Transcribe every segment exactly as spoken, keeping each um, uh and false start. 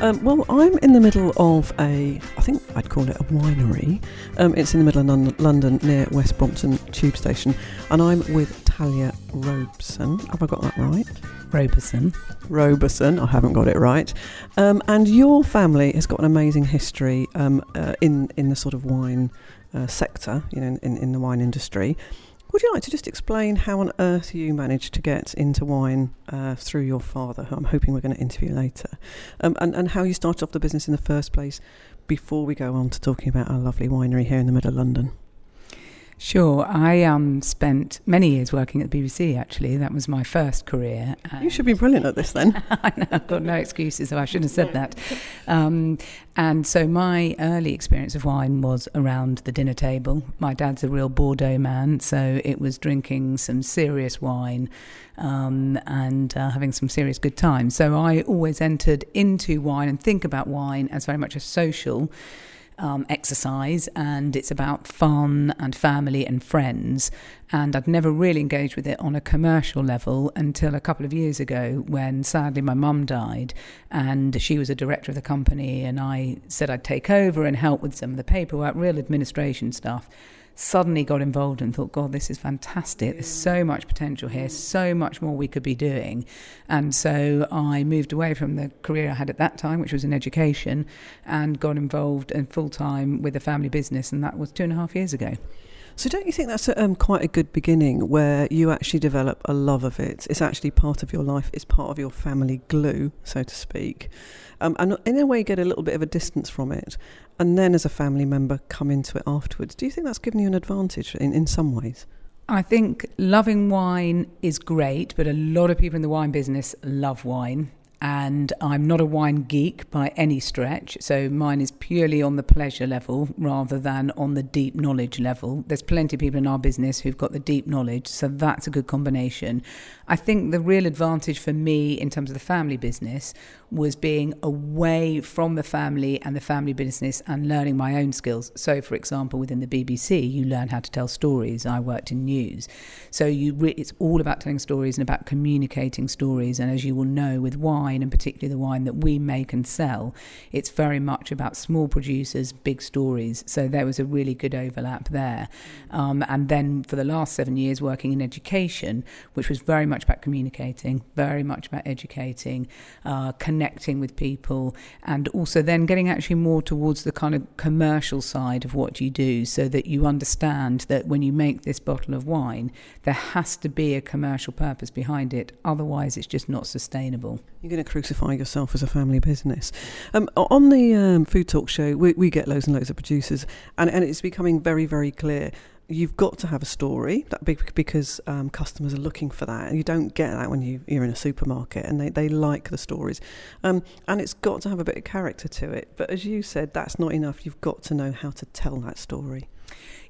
Um, well, I'm in the middle of a, I think I'd call it a winery. Um, it's in the middle of non- London near West Brompton Tube Station. And I'm with Talya Roberson. Have I got that right? Roberson. Roberson. I haven't got it right. Um, and your family has got an amazing history um, uh, in, in the sort of wine uh, sector, you know, in, in the wine industry. Would you like to just explain how on earth you managed to get into wine uh, through your father, who I'm hoping we're going to interview later, um, and, and how you started off the business in the first place before we go on to talking about our lovely winery here in the middle of London? Sure. I um, spent many years working at the B B C, actually. That was my first career. You should be brilliant at this, then. I know, I've got no excuses, so I shouldn't have said that. Um, and so my early experience of wine was around the dinner table. My dad's a real Bordeaux man, so it was drinking some serious wine um, and uh, having some serious good time. So I always entered into wine and think about wine as very much a social Um, exercise, and it's about fun and family and friends, and I'd never really engaged with it on a commercial level until a couple of years ago, when sadly my mum died, and she was a director of the company, and I said I'd take over and help with some of the paperwork, real administration stuff. Suddenly got involved and thought, God, this is fantastic. There's so much potential here, so much more we could be doing. And so I moved away from the career I had at that time, which was in education, and got involved in full-time with a family business, and that was two and a half years ago. So don't you think that's a, um, quite a good beginning, where you actually develop a love of it? It's actually part of your life. It's part of your family glue, so to speak. Um, and in a way, you get a little bit of a distance from it, and then as a family member come into it afterwards. Do you think that's given you an advantage in, in some ways? I think loving wine is great, but a lot of people in the wine business love wine. And I'm not a wine geek by any stretch, so mine is purely on the pleasure level rather than on the deep knowledge level. There's plenty of people in our business who've got the deep knowledge, so that's a good combination. I think the real advantage for me in terms of the family business was being away from the family and the family business and learning my own skills. So, for example, within the B B C, you learn how to tell stories. I worked in news. So you re- it's all about telling stories and about communicating stories. And as you will know, with wine, and particularly the wine that we make and sell, it's very much about small producers, big stories. So there was a really good overlap there. Um, and then for the last seven years working in education, which was very much about communicating, very much about educating, uh, connecting with people, and also then getting actually more towards the kind of commercial side of what you do, so that you understand that when you make this bottle of wine, there has to be a commercial purpose behind it. Otherwise, it's just not sustainable. You're going to crucify yourself as a family business. Um, on the um, Food Talk show, we, we get loads and loads of producers, and, and it's becoming very, very clear. You've got to have a story, that big, because um, customers are looking for that, and you don't get that when you, you're in a supermarket, and they, they like the stories. Um, and it's got to have a bit of character to it. But as you said, that's not enough. You've got to know how to tell that story.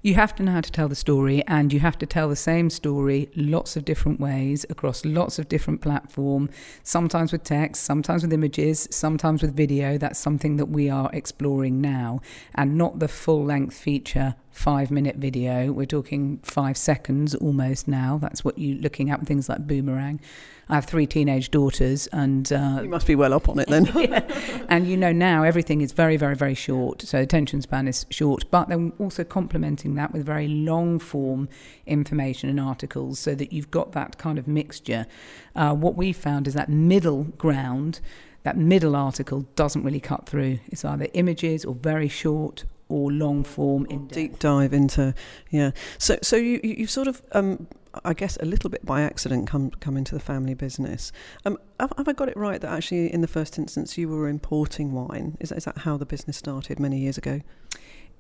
You have to know how to tell the story, and you have to tell the same story lots of different ways across lots of different platforms, sometimes with text, sometimes with images, sometimes with video. That's something that we are exploring now, and not the full-length feature five-minute video. We're talking five seconds almost now. That's what you're looking at with things like Boomerang. I have three teenage daughters, and uh, you must be well up on it then. Yeah. And you know, now everything is very, very, very short. So attention span is short, but then also complementing that with very long form information and articles, so that you've got that kind of mixture. Uh, what we found is that middle ground, that middle article doesn't really cut through. It's either images or very short or long form, in deep dive into. Yeah. So so you you've sort of um I guess a little bit by accident come come into the family business. Um have, have I got it right that actually in the first instance you were importing wine? Is that, is that how the business started many years ago?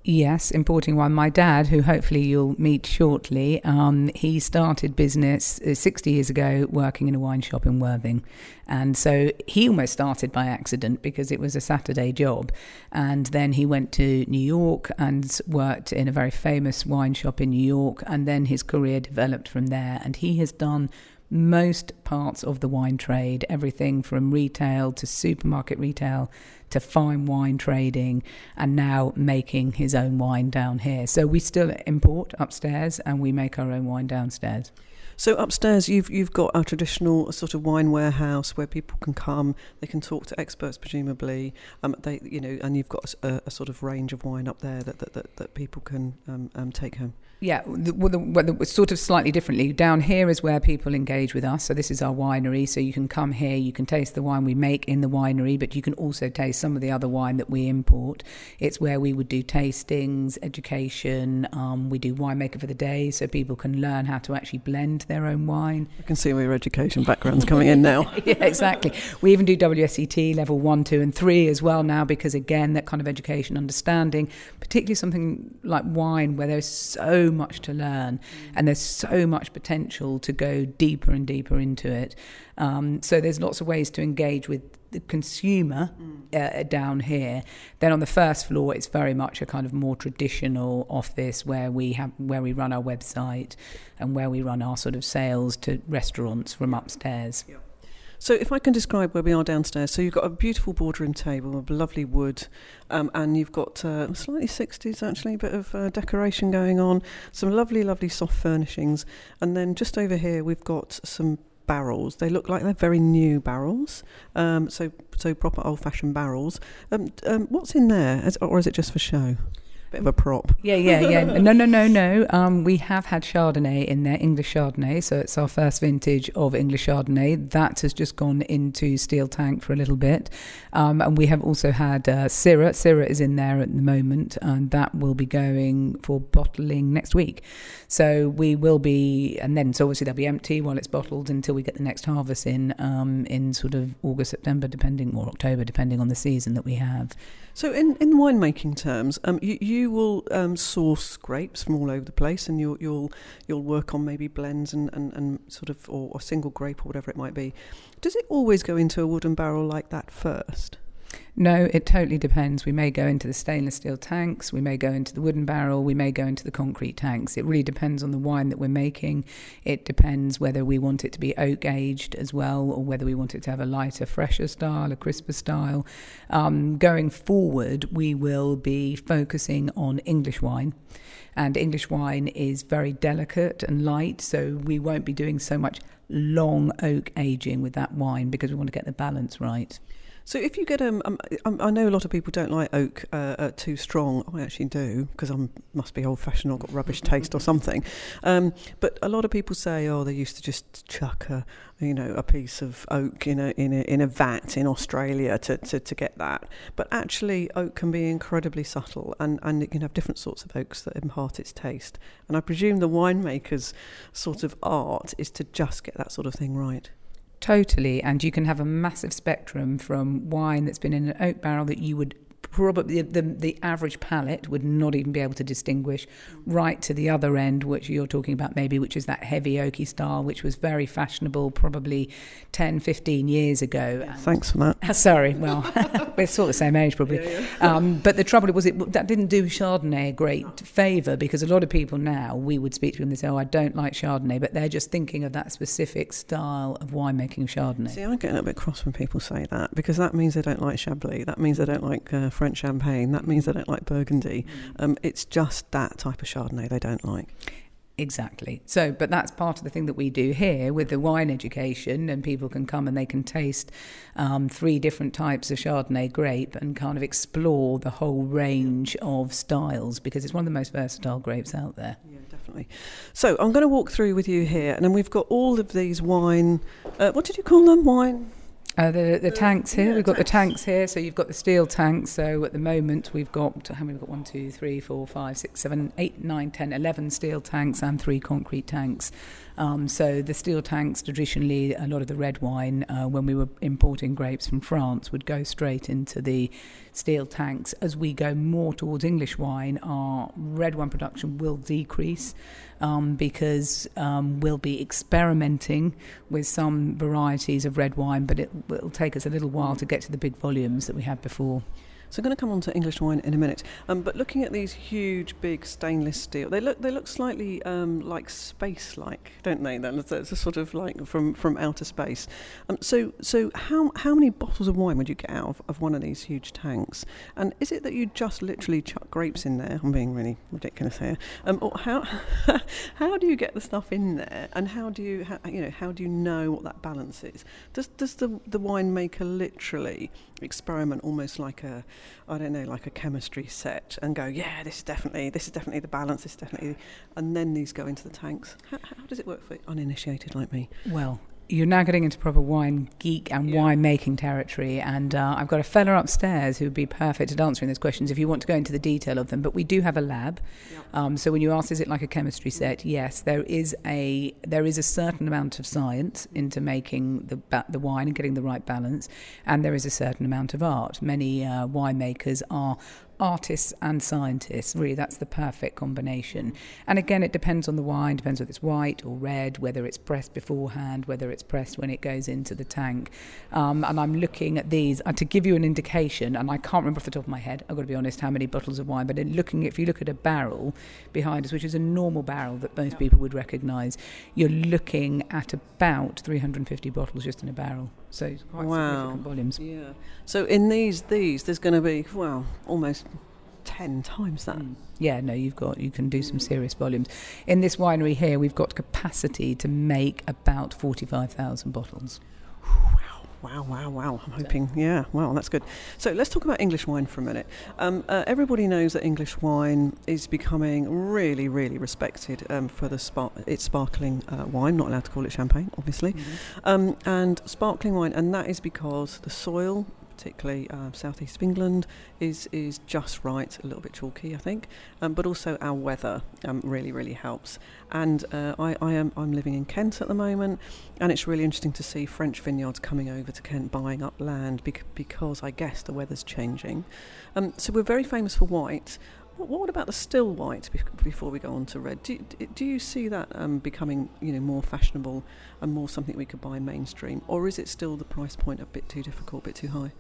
Yes, importing wine. My dad, who hopefully you'll meet shortly, um, he started business sixty years ago working in a wine shop in Worthing. And so he almost started by accident because it was a Saturday job. And then he went to New York and worked in a very famous wine shop in New York. And then his career developed from there. And he has done most parts of the wine trade, everything from retail to supermarket retail to fine wine trading, and now making his own wine down here. So we still import upstairs and we make our own wine downstairs. So upstairs you've you've got our traditional sort of wine warehouse where people can come, they can talk to experts presumably, um, they you know, and you've got a, a sort of range of wine up there that that, that, that people can um, um, take home. Yeah, the, well, the, well, the, sort of slightly differently. Down here is where people engage with us. So this is our winery. So you can come here, you can taste the wine we make in the winery, but you can also taste some of the other wine that we import. It's where we would do tastings, education. Um, we do winemaker for the day, so people can learn how to actually blend their own wine. I can see where your education background's coming in now. Yeah, exactly. We even do W S E T level one, two, and three as well now, because again, that kind of education, understanding, particularly something like wine, where there's so much to learn and there's so much potential to go deeper and deeper into it. Um, so there's lots of ways to engage with the consumer uh, down here. Then on the first floor, it's very much a kind of more traditional office where we have where we run our website and where we run our sort of sales to restaurants from upstairs. Yep. So if I can describe where we are downstairs, so you've got a beautiful boardroom table of lovely wood, um, and you've got uh, slightly sixties actually, a bit of uh, decoration going on, some lovely, lovely soft furnishings. And then just over here we've got some barrels. They look like they're very new barrels, um, so so proper old-fashioned barrels. Um, um, what's in there, or is it just for show? Bit of a prop. Yeah, yeah, yeah. No, no, no, no. Um, we have had Chardonnay in there, English Chardonnay. So it's our first vintage of English Chardonnay. That has just gone into steel tank for a little bit. Um, and we have also had uh, Syrah. Syrah is in there at the moment, and that will be going for bottling next week. So we will be, and then so obviously they'll be empty while it's bottled until we get the next harvest in, um, in sort of August, September, depending, or October, depending on the season that we have. So in, in winemaking terms, um, you, you will um, source grapes from all over the place, and you'll you'll, you'll work on maybe blends and, and, and sort of, or a single grape or whatever it might be. Does it always go into a wooden barrel like that first? No, it totally depends. We may go into the stainless steel tanks, we may go into the wooden barrel, we may go into the concrete tanks. It really depends on the wine that we're making. It depends whether we want it to be oak aged as well, or whether we want it to have a lighter, fresher style, a crisper style. Um, going forward, we will be focusing on English wine. And English wine is very delicate and light, so we won't be doing so much long oak aging with that wine because we want to get the balance right. So if you get, um, um, I know a lot of people don't like oak uh, uh, too strong. I actually do, because I must be old-fashioned or got rubbish taste or something. Um, but a lot of people say, oh, they used to just chuck a, you know, a piece of oak in a in a, in a vat in Australia to, to, to get that. But actually, oak can be incredibly subtle, and, and it can have different sorts of oaks that impart its taste. And I presume the winemaker's sort of art is to just get that sort of thing right. Totally, and you can have a massive spectrum from wine that's been in an oak barrel that you would probably, the, the average palate would not even be able to distinguish, right to the other end, which you're talking about maybe, which is that heavy oaky style, which was very fashionable probably ten, fifteen years ago. And thanks for that. Uh, sorry, well, we're sort of the same age probably. Yeah, yeah. Um, but the trouble was it that didn't do Chardonnay a great favour, because a lot of people now, we would speak to them and say, oh, I don't like Chardonnay, but they're just thinking of that specific style of winemaking Chardonnay. See, I get a little bit cross when people say that, because that means they don't like Chablis, that means they don't like uh, French champagne, that means they don't like Burgundy. Um, it's just that type of Chardonnay they don't like. Exactly. So, but that's part of the thing that we do here with the wine education, and people can come and they can taste um, three different types of Chardonnay grape and kind of explore the whole range of styles, because it's one of the most versatile grapes out there. Yeah, definitely. So I'm going to walk through with you here, and then we've got all of these wine, uh, what did you call them? Wine? Uh, the the tanks here, we've got the tanks here, so you've got the steel tanks. So at the moment we've got, how many we've got, one, two, three, four, five, six, seven, eight, nine, ten, eleven steel tanks and three concrete tanks. Um, so the steel tanks, traditionally, a lot of the red wine, uh, when we were importing grapes from France, would go straight into the steel tanks. As we go more towards English wine, our red wine production will decrease um, because um, we'll be experimenting with some varieties of red wine, but it will take us a little while to get to the big volumes that we had before. So I'm going to come on to English wine in a minute, um, but looking at these huge, big stainless steel, they look they look slightly um, like space-like, don't they? That's a sort of like from, from outer space. Um, so so how how many bottles of wine would you get out of, of one of these huge tanks? And is it that you just literally chuck grapes in there? I'm being really ridiculous here. Um, or how how do you get the stuff in there? And how do you how, you know how do you know what that balance is? Does does the the winemaker literally experiment almost like a I don't know, like a chemistry set, and go, yeah, this is definitely, this is definitely the balance, this is definitely, and then these go into the tanks. How, how does it work for uninitiated like me? Well, you're now getting into proper wine geek and yeah. wine making territory, and uh, I've got a fella upstairs who would be perfect at answering those questions if you want to go into the detail of them. But we do have a lab, yeah. um, so when you ask, is it like a chemistry set? Yes, there is a there is a certain amount of science into making the ba- the wine and getting the right balance, and there is a certain amount of art. Many uh, winemakers are artists and scientists, really. That's the perfect combination. And again, it depends on the wine, depends whether it's white or red, whether it's pressed beforehand, whether it's pressed when it goes into the tank. Um, and I'm looking at these uh, to give you an indication, and I can't remember off the top of my head, I've got to be honest, how many bottles of wine, but in looking, if you look at a barrel behind us, which is a normal barrel that most people would recognise, you're looking at about three hundred fifty bottles just in a barrel. So it's quite wow. significant volumes. Yeah. So in these, these there's going to be, well, almost ten times that. Mm. Yeah, no, you've got, you can do some serious volumes. In this winery here, we've got capacity to make about forty-five thousand bottles. Wow. Wow, wow, wow. I'm hoping, yeah, wow, that's good. So let's talk about English wine for a minute. Um, uh, everybody knows that English wine is becoming really, really respected um, for the spark, it's sparkling uh, wine, not allowed to call it champagne, obviously, mm-hmm. um, and sparkling wine, and that is because the soil, particularly uh, southeast of England, is is just right, a little bit chalky, I think, um, but also our weather um, really, really helps. And uh, I, I am I'm living in Kent at the moment, and it's really interesting to see French vineyards coming over to Kent, buying up land bec- because I guess the weather's changing. Um, so we're very famous for white. What, what about the still white be- before we go on to red? Do, do you see that um, becoming, you know, more fashionable and more something we could buy mainstream, or is it still the price point a bit too difficult, a bit too high?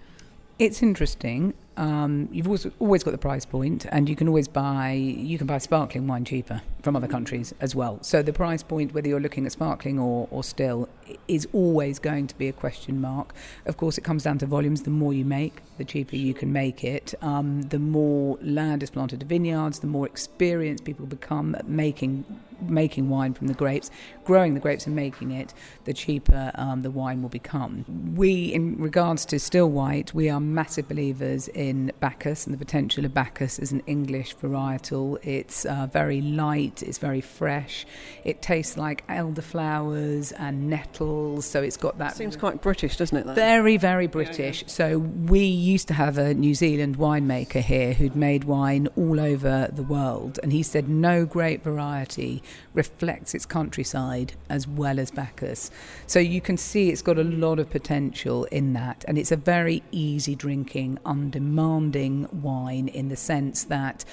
It's interesting. Um, you've always, always got the price point, and you can always buy you can buy sparkling wine cheaper from other countries as well. So the price point, whether you're looking at sparkling or, or still, is always going to be a question mark. Of course, it comes down to volumes. The more you make, the cheaper you can make it. Um, the more land is planted to vineyards, the more experienced people become at making making wine from the grapes, growing the grapes and making it, the cheaper um, the wine will become. We, in regards to still white, we are massive believers in in Bacchus, and the potential of Bacchus is an English varietal. It's uh, very light, it's very fresh, it tastes like elderflowers and nettles, so it's got that... Seems quite British, doesn't it? Though? Very, very British. Yeah, yeah. So we used to have a New Zealand winemaker here who'd made wine all over the world, and he said no grape variety reflects its countryside as well as Bacchus. So you can see it's got a lot of potential in that, and it's a very easy drinking, undemanding demanding wine in the sense that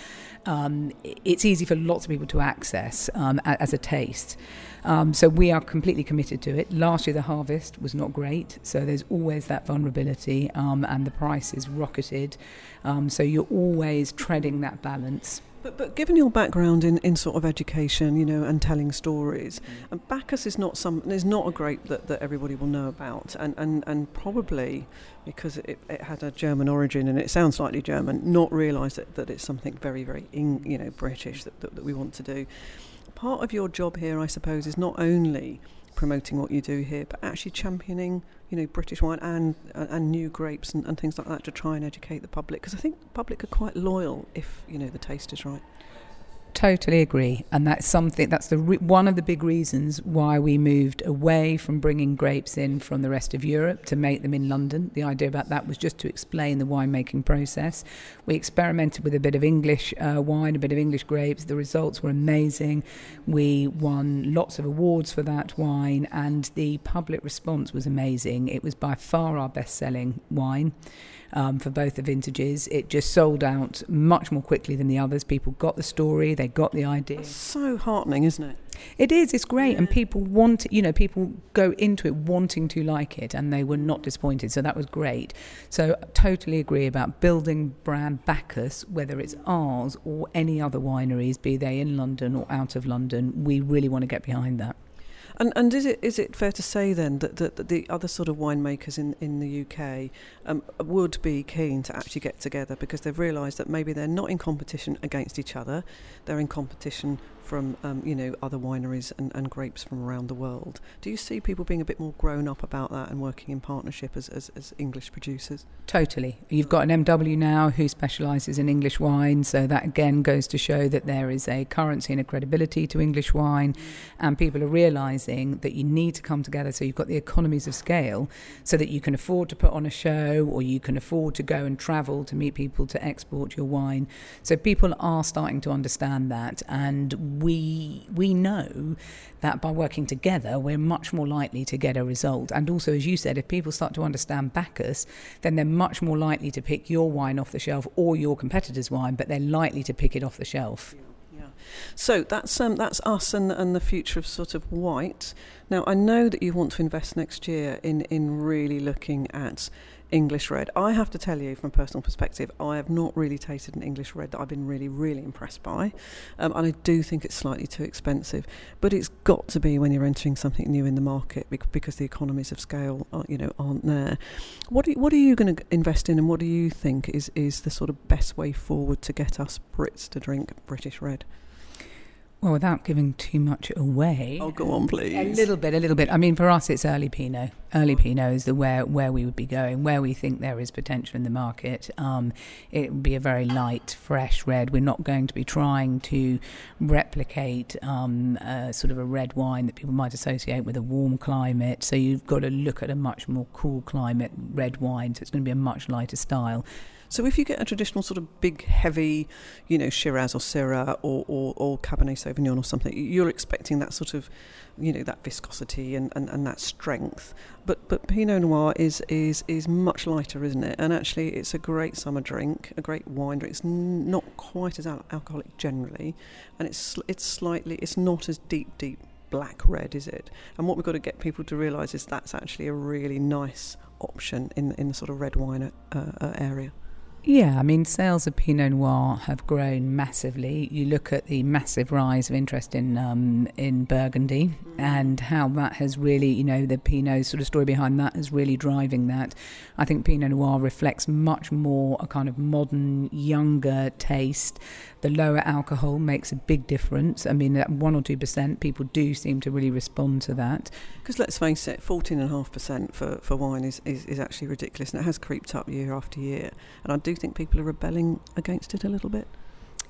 um, it's easy for lots of people to access um, a- as a taste. Um, so we are completely committed to it. Last year the harvest was not great, so there's always that vulnerability, um, and the price is rocketed. Um, so you're always treading that balance. But, but given your background in, in sort of education, you know, and telling stories, and Bacchus is not some is not a grape that, that everybody will know about, and, and, and probably because it, it had a German origin and it sounds slightly German, not realise that, that it's something very, very, in, you know, British that, that, that we want to do. Part of your job here, I suppose, is not only promoting what you do here, but actually championing, you know, British wine and uh, and new grapes and, and things like that to try and educate the public, because I think the public are quite loyal if, you know, the taste is right. Totally agree, and that's something that's the re- one of the big reasons why we moved away from bringing grapes in from the rest of Europe to make them in London. The idea about that was just to explain the winemaking process. We experimented with a bit of English uh, wine, a bit of English grapes. The results were amazing. We won lots of awards for that wine, and the public response was amazing. It was by far our best-selling wine um, for both the vintages. It just sold out much more quickly than the others. People got the story. They got the idea. It's so heartening, isn't it? It is. It's great. Yeah. And people want, you know, people go into it wanting to like it, and they were not disappointed. So that was great. So totally agree about building brand Bacchus, whether it's ours or any other wineries, be they in London or out of London. We really want to get behind that. And and is it is it fair to say then that, that, that the other sort of winemakers in, in the U K um, would be keen to actually get together because they've realised that maybe they're not in competition against each other, they're in competition from um, you know other wineries and, and grapes from around the world. Do you see people being a bit more grown up about that and working in partnership as, as, as English producers? Totally. You've got an M W now who specialises in English wine, so that again goes to show that there is a currency and a credibility to English wine, and people are realising that you need to come together so you've got the economies of scale so that you can afford to put on a show or you can afford to go and travel to meet people to export your wine. So people are starting to understand that, and we we know that by working together we're much more likely to get a result. And also, as you said, if people start to understand Bacchus, then they're much more likely to pick your wine off the shelf or your competitor's wine, but they're likely to pick it off the shelf. So that's um, that's us and, and the future of sort of white. Now, I know that you want to invest next year in, in really looking at English red. I have to tell you, from a personal perspective, I have not really tasted an English red that I've been really, really impressed by. Um, and I do think it's slightly too expensive. But it's got to be when you're entering something new in the market because the economies of scale are, you know, aren't there. What are, what are you going to invest in, and what do you think is, is the sort of best way forward to get us Brits to drink British red? Well, without giving too much away. Oh, go on, please. A little bit, a little bit. I mean, for us, it's early Pinot. Early Pinot is the where, where we would be going, where we think there is potential in the market. Um, it would be a very light, fresh red. We're not going to be trying to replicate um, uh, sort of a red wine that people might associate with a warm climate. So you've got to look at a much more cool climate red wine. So it's going to be a much lighter style. So if you get a traditional sort of big, heavy, you know, Shiraz or Syrah or, or, or Cabernet Sauvignon or something, you're expecting that sort of, you know, that viscosity and, and, and that strength. But but Pinot Noir is, is is much lighter, isn't it? And actually it's a great summer drink, a great wine drink. It's n- not quite as al- alcoholic generally, and it's it's slightly, it's not as deep, deep black red, is it? And what we've got to get people to realise is that's actually a really nice option in, in the sort of red wine uh, uh, area. Yeah, I mean, sales of Pinot Noir have grown massively. You look at the massive rise of interest in um, in Burgundy and how that has really, you know, the Pinot sort of story behind that is really driving that. I think Pinot Noir reflects much more a kind of modern, younger taste. The lower alcohol makes a big difference. I mean, at one or two percent, people do seem to really respond to that. Because let's face it, fourteen point five percent for, for wine is, is, is actually ridiculous, and it has creeped up year after year. And I do Do you think people are rebelling against it a little bit?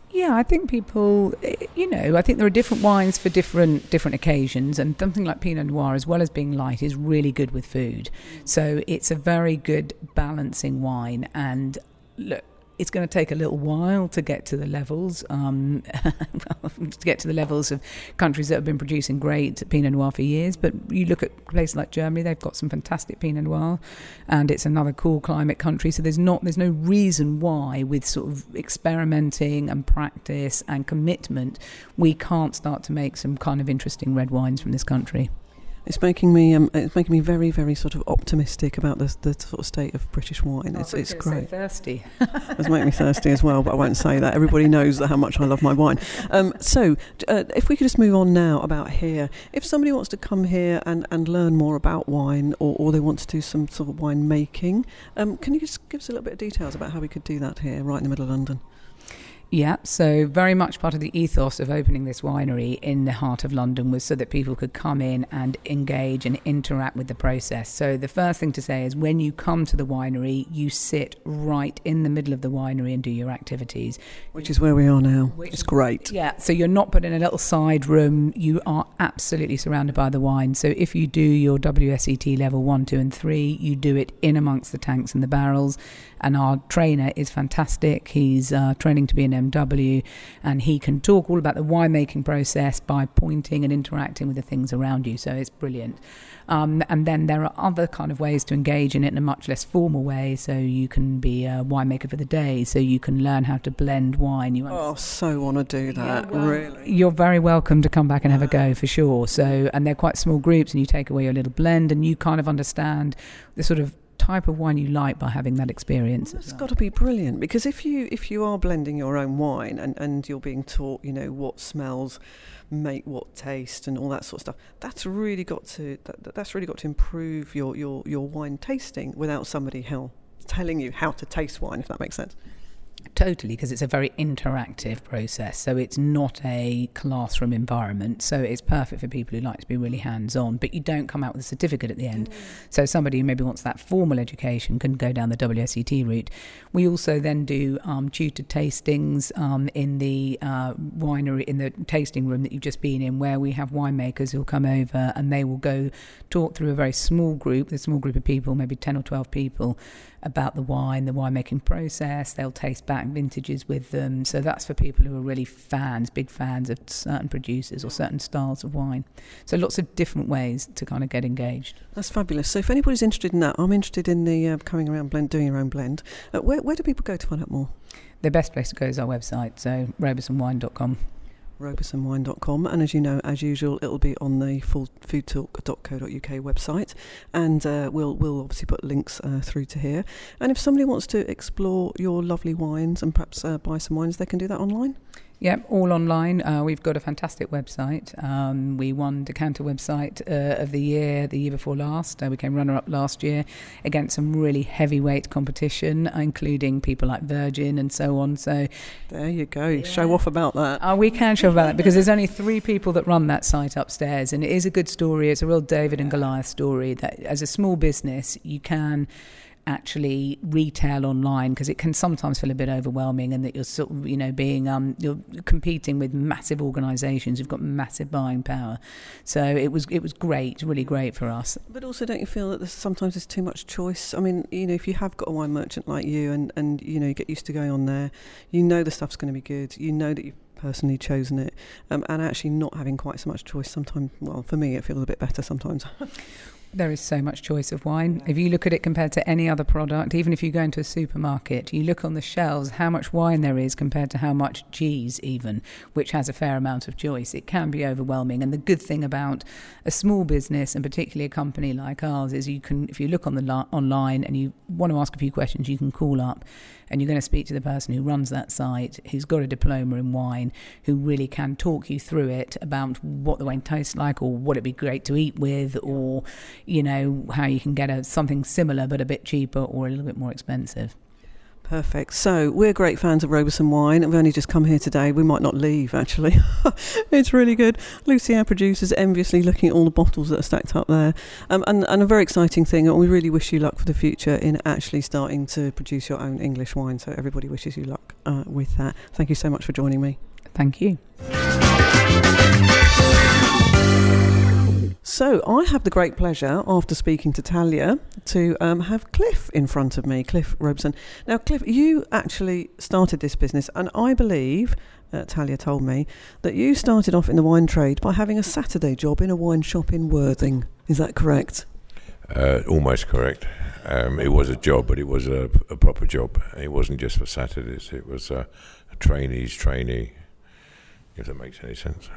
Yeah, I think people, you know, I think there are different wines for different different occasions, and something like Pinot Noir, as well as being light, is really good with food. So it's a very good balancing wine, and look, it's going to take a little while to get to the levels, um, to get to the levels of countries that have been producing great Pinot Noir for years. But you look at places like Germany; they've got some fantastic Pinot Noir, and it's another cool climate country. So there's not, there's no reason why, with sort of experimenting and practice and commitment, we can't start to make some kind of interesting red wines from this country. It's making me, um, it's making me very, very sort of optimistic about the the sort of state of British wine. It's, oh, it's great. So thirsty. It's making me thirsty as well, but I won't say that. Everybody knows how much I love my wine. Um, so, uh, if we could just move on now about here. If somebody wants to come here and, and learn more about wine, or, or they want to do some sort of wine making, um, can you just give us a little bit of details about how we could do that here, right in the middle of London? Yeah, so very much part of the ethos of opening this winery in the heart of London was so that people could come in and engage and interact with the process. So the first thing to say is when you come to the winery, you sit right in the middle of the winery and do your activities. Which is where we are now. Which, it's great. Yeah, so you're not put in a little side room. You are absolutely surrounded by the wine. So if you do your W S E T level one, two and three, you do it in amongst the tanks and the barrels. And our trainer is fantastic. He's uh, training to be an M W, and he can talk all about the winemaking process by pointing and interacting with the things around you. So it's brilliant. Um, and then there are other kind of ways to engage in it in a much less formal way. So you can be a winemaker for the day. So you can learn how to blend wine. You oh, so want to do that, yeah, well, really. You're very welcome to come back and have a go for sure. So, and they're quite small groups, and you take away your little blend, and you kind of understand the sort of type of wine you like by having that experience. Well, it's well. got to be brilliant, because if you if you are blending your own wine and, and you're being taught, you know, what smells make what taste and all that sort of stuff, that's really got to that, that's really got to improve your, your, your wine tasting without somebody hell telling you how to taste wine, if that makes sense. Totally, because it's a very interactive process, so it's not a classroom environment, so it's perfect for people who like to be really hands-on, but you don't come out with a certificate at the end. Mm. So somebody who maybe wants that formal education can go down the W S E T route. We also then do um, tutored tastings um, in the uh, winery, in the tasting room that you've just been in, where we have winemakers who'll come over and they will go talk through a very small group, a small group of people, maybe ten or twelve people, about the wine, the winemaking process. They'll taste back vintages with them. So that's for people who are really fans, big fans of certain producers or certain styles of wine. So lots of different ways to kind of get engaged. That's fabulous. So if anybody's interested in that, I'm interested in the uh, coming around blend, doing your own blend. Uh, where, where do people go to find out more? The best place to go is our website, so roberson wine dot com. roberson wine dot com, and as you know, as usual, it'll be on the full food talk dot co dot u k website, and uh, we'll we'll obviously put links uh, through to here. And if somebody wants to explore your lovely wines and perhaps uh, buy some wines, they can do that online. Yep, all online. Uh, we've got a fantastic website. Um, we won Decanter website uh, of the year, the year before last. Uh, we came runner-up last year against some really heavyweight competition, including people like Virgin and so on. So there you go. Yeah. Show off about that. Uh, we can show about that, because there's only three people that run that site upstairs, and it is a good story. It's a real David and Goliath story that as a small business you can actually retail online, because it can sometimes feel a bit overwhelming, and that you're sort of, you know, being um you're competing with massive organizations who've got massive buying power. So it was it was great, really great for us. But also, don't you feel that there's sometimes there's too much choice? I mean, you know, if you have got a wine merchant like you, and and you know, you get used to going on there, you know the stuff's going to be good, you know that you've personally chosen it, um, and actually not having quite so much choice sometimes, well, for me it feels a bit better sometimes. There is so much choice of wine. If you look at it compared to any other product, even if you go into a supermarket, you look on the shelves how much wine there is compared to how much cheese even, which has a fair amount of choice. It can be overwhelming. And the good thing about a small business, and particularly a company like ours, is you can, if you look on the li- online and you want to ask a few questions, you can call up and you're going to speak to the person who runs that site, who's got a diploma in wine, who really can talk you through it about what the wine tastes like, or what it'd be great to eat with, or, you know, how you can get a, something similar but a bit cheaper or a little bit more expensive. Perfect. So we're great fans of Roberson Wine. We've only just come here today. We might not leave, actually. It's really good. Lucy, our producer, is enviously looking at all the bottles that are stacked up there. Um, and, and a very exciting thing, and we really wish you luck for the future in actually starting to produce your own English wine. So everybody wishes you luck uh, with that. Thank you so much for joining me. Thank you. So I have the great pleasure, after speaking to Talya, to um, have Cliff in front of me, Cliff Roberson. Now, Cliff, you actually started this business, and I believe, uh, Talya told me, that you started off in the wine trade by having a Saturday job in a wine shop in Worthing. Is that correct? Uh, almost correct. Um, it was a job, but it was a, a proper job. It wasn't just for Saturdays. It was a, a trainee's trainee, if that makes any sense.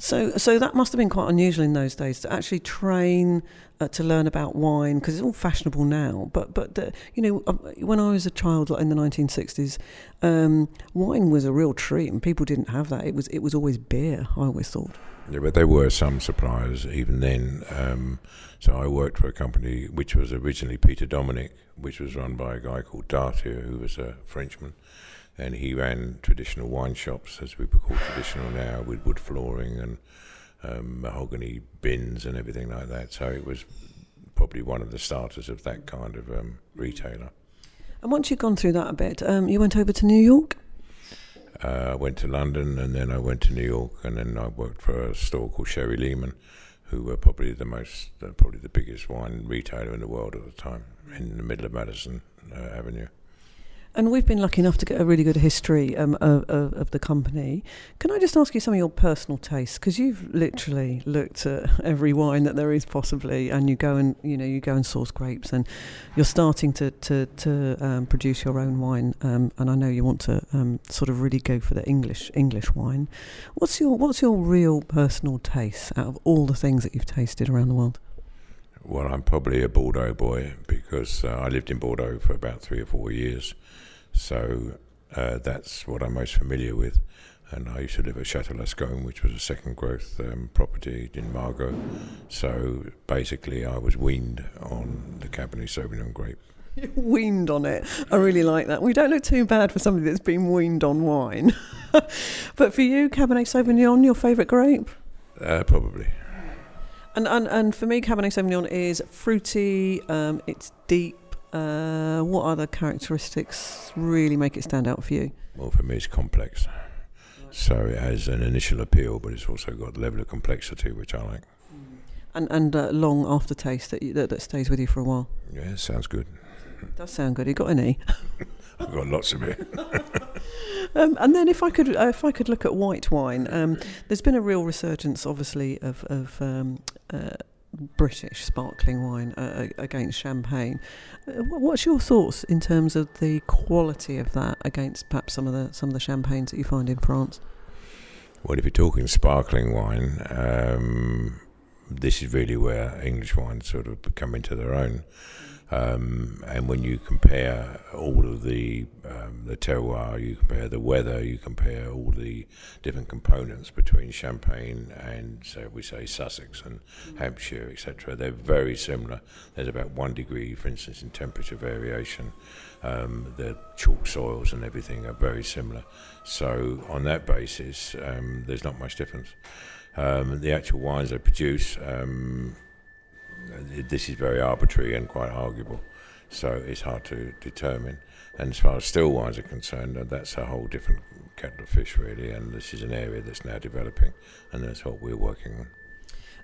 So so that must have been quite unusual in those days, to actually train uh, to learn about wine, because it's all fashionable now. But, but the, you know, when I was a child, like in the nineteen sixties, um, wine was a real treat, and people didn't have that. It was it was always beer, I always thought. Yeah, but there were some suppliers even then. Um, so I worked for a company which was originally Peter Dominic, which was run by a guy called Dartier, who was a Frenchman. and he ran traditional wine shops, as we would call traditional now, with wood flooring and um, mahogany bins and everything like that. So it was probably one of the starters of that kind of um, retailer. And once you'd gone through that a bit, um, you went over to New York? Uh, I went to London, and then I went to New York, and then I worked for a store called Sherry Lehman, who were probably the most, uh, probably the biggest wine retailer in the world at the time, in the middle of Madison uh, Avenue. And we've been lucky enough to get a really good history um, of, of, of the company. Can I just ask you some of your personal tastes? Because you've literally looked at every wine that there is possibly, and you go and you know you go and source grapes, and you're starting to to, to um, produce your own wine. Um, and I know you want to um, sort of really go for the English English wine. What's your what's your real personal taste out of all the things that you've tasted around the world? Well, I'm probably a Bordeaux boy because uh, I lived in Bordeaux for about three or four years. So uh, that's what I'm most familiar with. And I used to live at Chateau Lascombes, which was a second growth um, property in Margaux. So basically I was weaned on the Cabernet Sauvignon grape. You're weaned on it. I really like that. We don't look too bad for somebody that's been weaned on wine. But for you, Cabernet Sauvignon, your favourite grape? Uh, probably. And, and and for me, Cabernet Sauvignon is fruity, um, it's deep. Uh, what other characteristics really make it stand out for you? Well, for me, it's complex. So it has an initial appeal, but it's also got a level of complexity, which I like. And and uh, long aftertaste that, you, that that stays with you for a while? Yeah, sounds good. It does sound good. You got any? I've got lots of it. um, and then, if I could, uh, if I could look at white wine, um, there's been a real resurgence, obviously, of of um, uh, British sparkling wine uh, against champagne. Uh, what's your thoughts in terms of the quality of that against perhaps some of the some of the champagnes that you find in France? Well, if you're talking sparkling wine, um, this is really where English wines sort of come into their own. Um, and when you compare all of the um, the terroir, you compare the weather, you compare all the different components between Champagne and, so we say, Sussex and mm-hmm. Hampshire, et cetera. They're very similar. There's about one degree, for instance, in temperature variation. Um, the chalk soils and everything are very similar. So on that basis, um, there's not much difference. Um, the actual wines they produce, um, this is very arbitrary and quite arguable, so it's hard to determine. And as far as still wines are concerned, that's a whole different kettle of fish, really, and this is an area that's now developing, and that's what we're working on.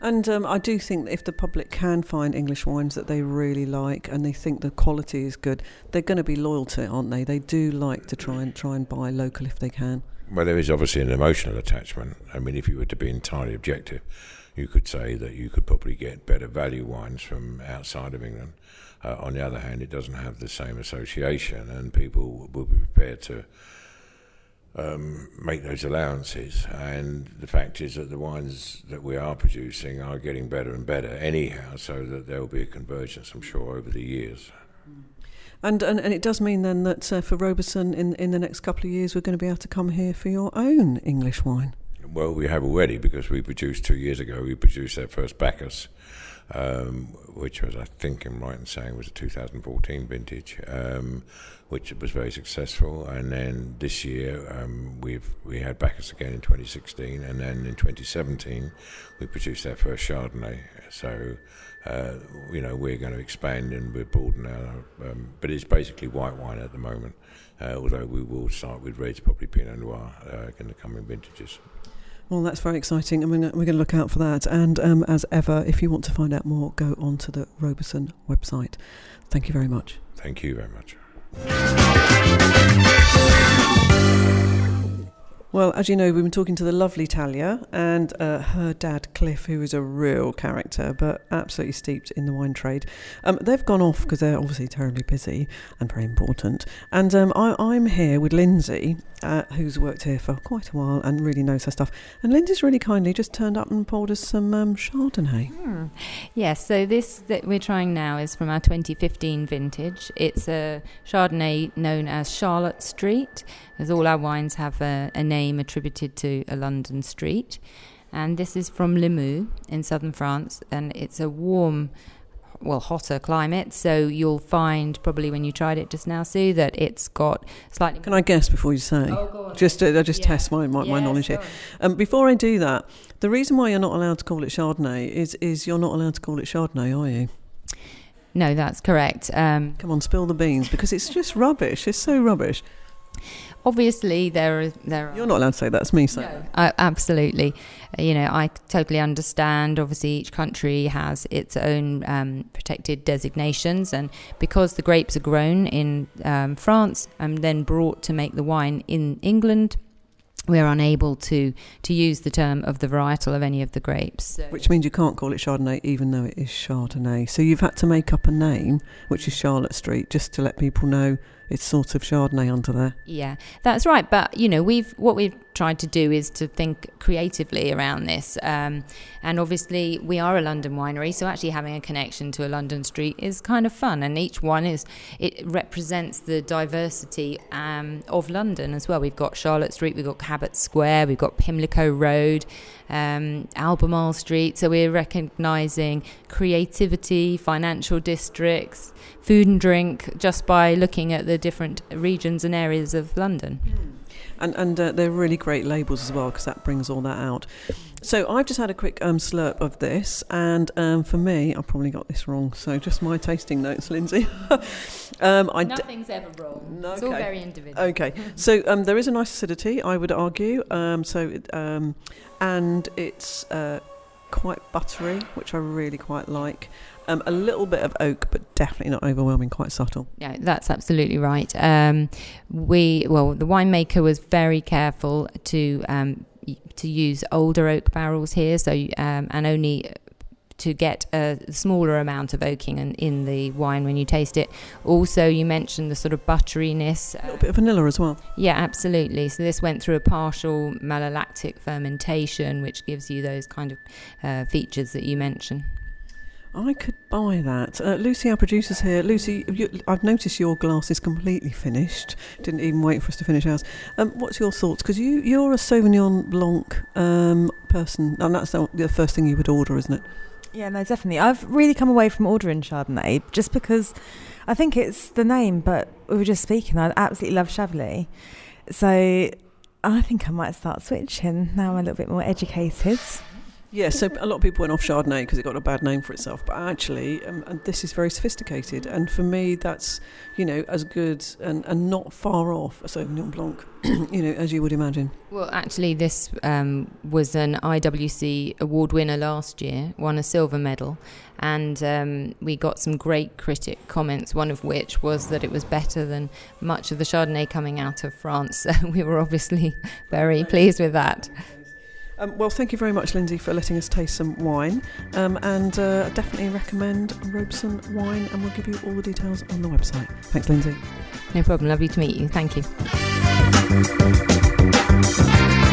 And um, I do think that if the public can find English wines that they really like and they think the quality is good, they're going to be loyal to it, aren't they? They do like to try and try and buy local if they can. Well, there is obviously an emotional attachment. I mean, if you were to be entirely objective, you could say that you could probably get better value wines from outside of England. Uh, on the other hand, it doesn't have the same association, and people will be prepared to um, make those allowances. And the fact is that the wines that we are producing are getting better and better anyhow, so that there will be a convergence, I'm sure, over the years. And, and and it does mean then that uh, for Roberson, in, in the next couple of years, we're going to be able to come here for your own English wine. Well, we have already, because we produced two years ago, we produced our first Bacchus, um, which was, I think I'm right in saying, was a two thousand fourteen vintage, um, which was very successful. And then this year um, we've we had Bacchus again in twenty sixteen, and then in twenty seventeen we produced our first Chardonnay. So, uh, you know, we're going to expand and we're broadening our, um, but it's basically white wine at the moment, uh, although we will start with reds, probably Pinot Noir, uh, in the coming vintages. Well, that's very exciting. I mean, we're going to look out for that. And um, as ever, if you want to find out more, go on to the Roberson website. Thank you very much. Thank you very much. Well, as you know, we've been talking to the lovely Talya and uh, her dad, Cliff, who is a real character, but absolutely steeped in the wine trade. Um, they've gone off because they're obviously terribly busy and very important. And um, I, I'm here with Lindsay, uh, who's worked here for quite a while and really knows her stuff. And Lindsay's really kindly just turned up and poured us some um, Chardonnay. Hmm. Yes, yeah, so this that we're trying now is from our twenty fifteen vintage. It's a Chardonnay known as Charlotte Street, as all our wines have a, a name attributed to a London street, and this is from Limoux in southern France, and it's a warm well, hotter climate. So you'll find probably when you tried it just now, Sue, that it's got slightly... Can I guess before you say? Oh, go on. Just, uh, just yeah. test my, my, yeah, my knowledge sure. here. Um, before I do that, the reason why you're not allowed to call it Chardonnay is, is you're not allowed to call it Chardonnay, are you? No, that's correct. Um, Come on, spill the beans, because it's just rubbish. It's so rubbish. Obviously, there are... There are You're not allowed to say that. It's me saying no, that. Uh, absolutely. Uh, you know, I totally understand. Obviously, each country has its own um, protected designations. And because the grapes are grown in um, France and then brought to make the wine in England, we're unable to, to use the term of the varietal of any of the grapes. So. Which means you can't call it Chardonnay, even though it is Chardonnay. So you've had to make up a name, which is Charlotte Street, just to let people know it's sort of Chardonnay under there. Yeah, that's right. But, you know, we've what we've tried to do is to think creatively around this. Um, and obviously, we are a London winery, so actually having a connection to a London street is kind of fun. And each one is, it represents the diversity um, of London as well. We've got Charlotte Street, we've got Cabot Square, we've got Pimlico Road, um, Albemarle Street. So we're recognising creativity, financial districts, food and drink, just by looking at the different regions and areas of London. Mm. And and uh, they're really great labels as well, because that brings all that out. So I've just had a quick um, slurp of this, and um, for me, I probably got this wrong. So just my tasting notes, Lindsay. um, I Nothing's d- ever wrong. Okay. It's all very individual. Okay. So um, there is a nice acidity, I would argue. Um, so it, um, and it's uh, quite buttery, which I really quite like. Um, a little bit of oak, but definitely not overwhelming, quite subtle. Yeah, that's absolutely right. Um, we well, the winemaker was very careful to um, to use older oak barrels here, so um, and only to get a smaller amount of oaking in, in the wine when you taste it. Also, you mentioned the sort of butteriness. A little bit of vanilla as well. Yeah, absolutely. So this went through a partial malolactic fermentation, which gives you those kind of uh, features that you mentioned. I could buy that. Uh, Lucy, our producer's here. Lucy, you, I've noticed your glass is completely finished. Didn't even wait for us to finish ours. Um, what's your thoughts? Because you, you're a Sauvignon Blanc um, person, and that's the first thing you would order, isn't it? Yeah, no, definitely. I've really come away from ordering Chardonnay just because I think it's the name, but we were just speaking. I absolutely love Chablis. So I think I might start switching. Now I'm a little bit more educated. Yeah, so a lot of people went off Chardonnay because it got a bad name for itself. But actually, um, and this is very sophisticated. And for me, that's, you know, as good and, and not far off a Sauvignon Blanc, you know, as you would imagine. Well, actually, this um, was an I W C award winner last year, won a silver medal. And um, we got some great critic comments, one of which was that it was better than much of the Chardonnay coming out of France. So we were obviously very pleased with that. Um, well, thank you very much, Lindsay, for letting us taste some wine. Um, and uh, definitely recommend Roberson Wine, and we'll give you all the details on the website. Thanks, Lindsay. No problem. Lovely to meet you. Thank you.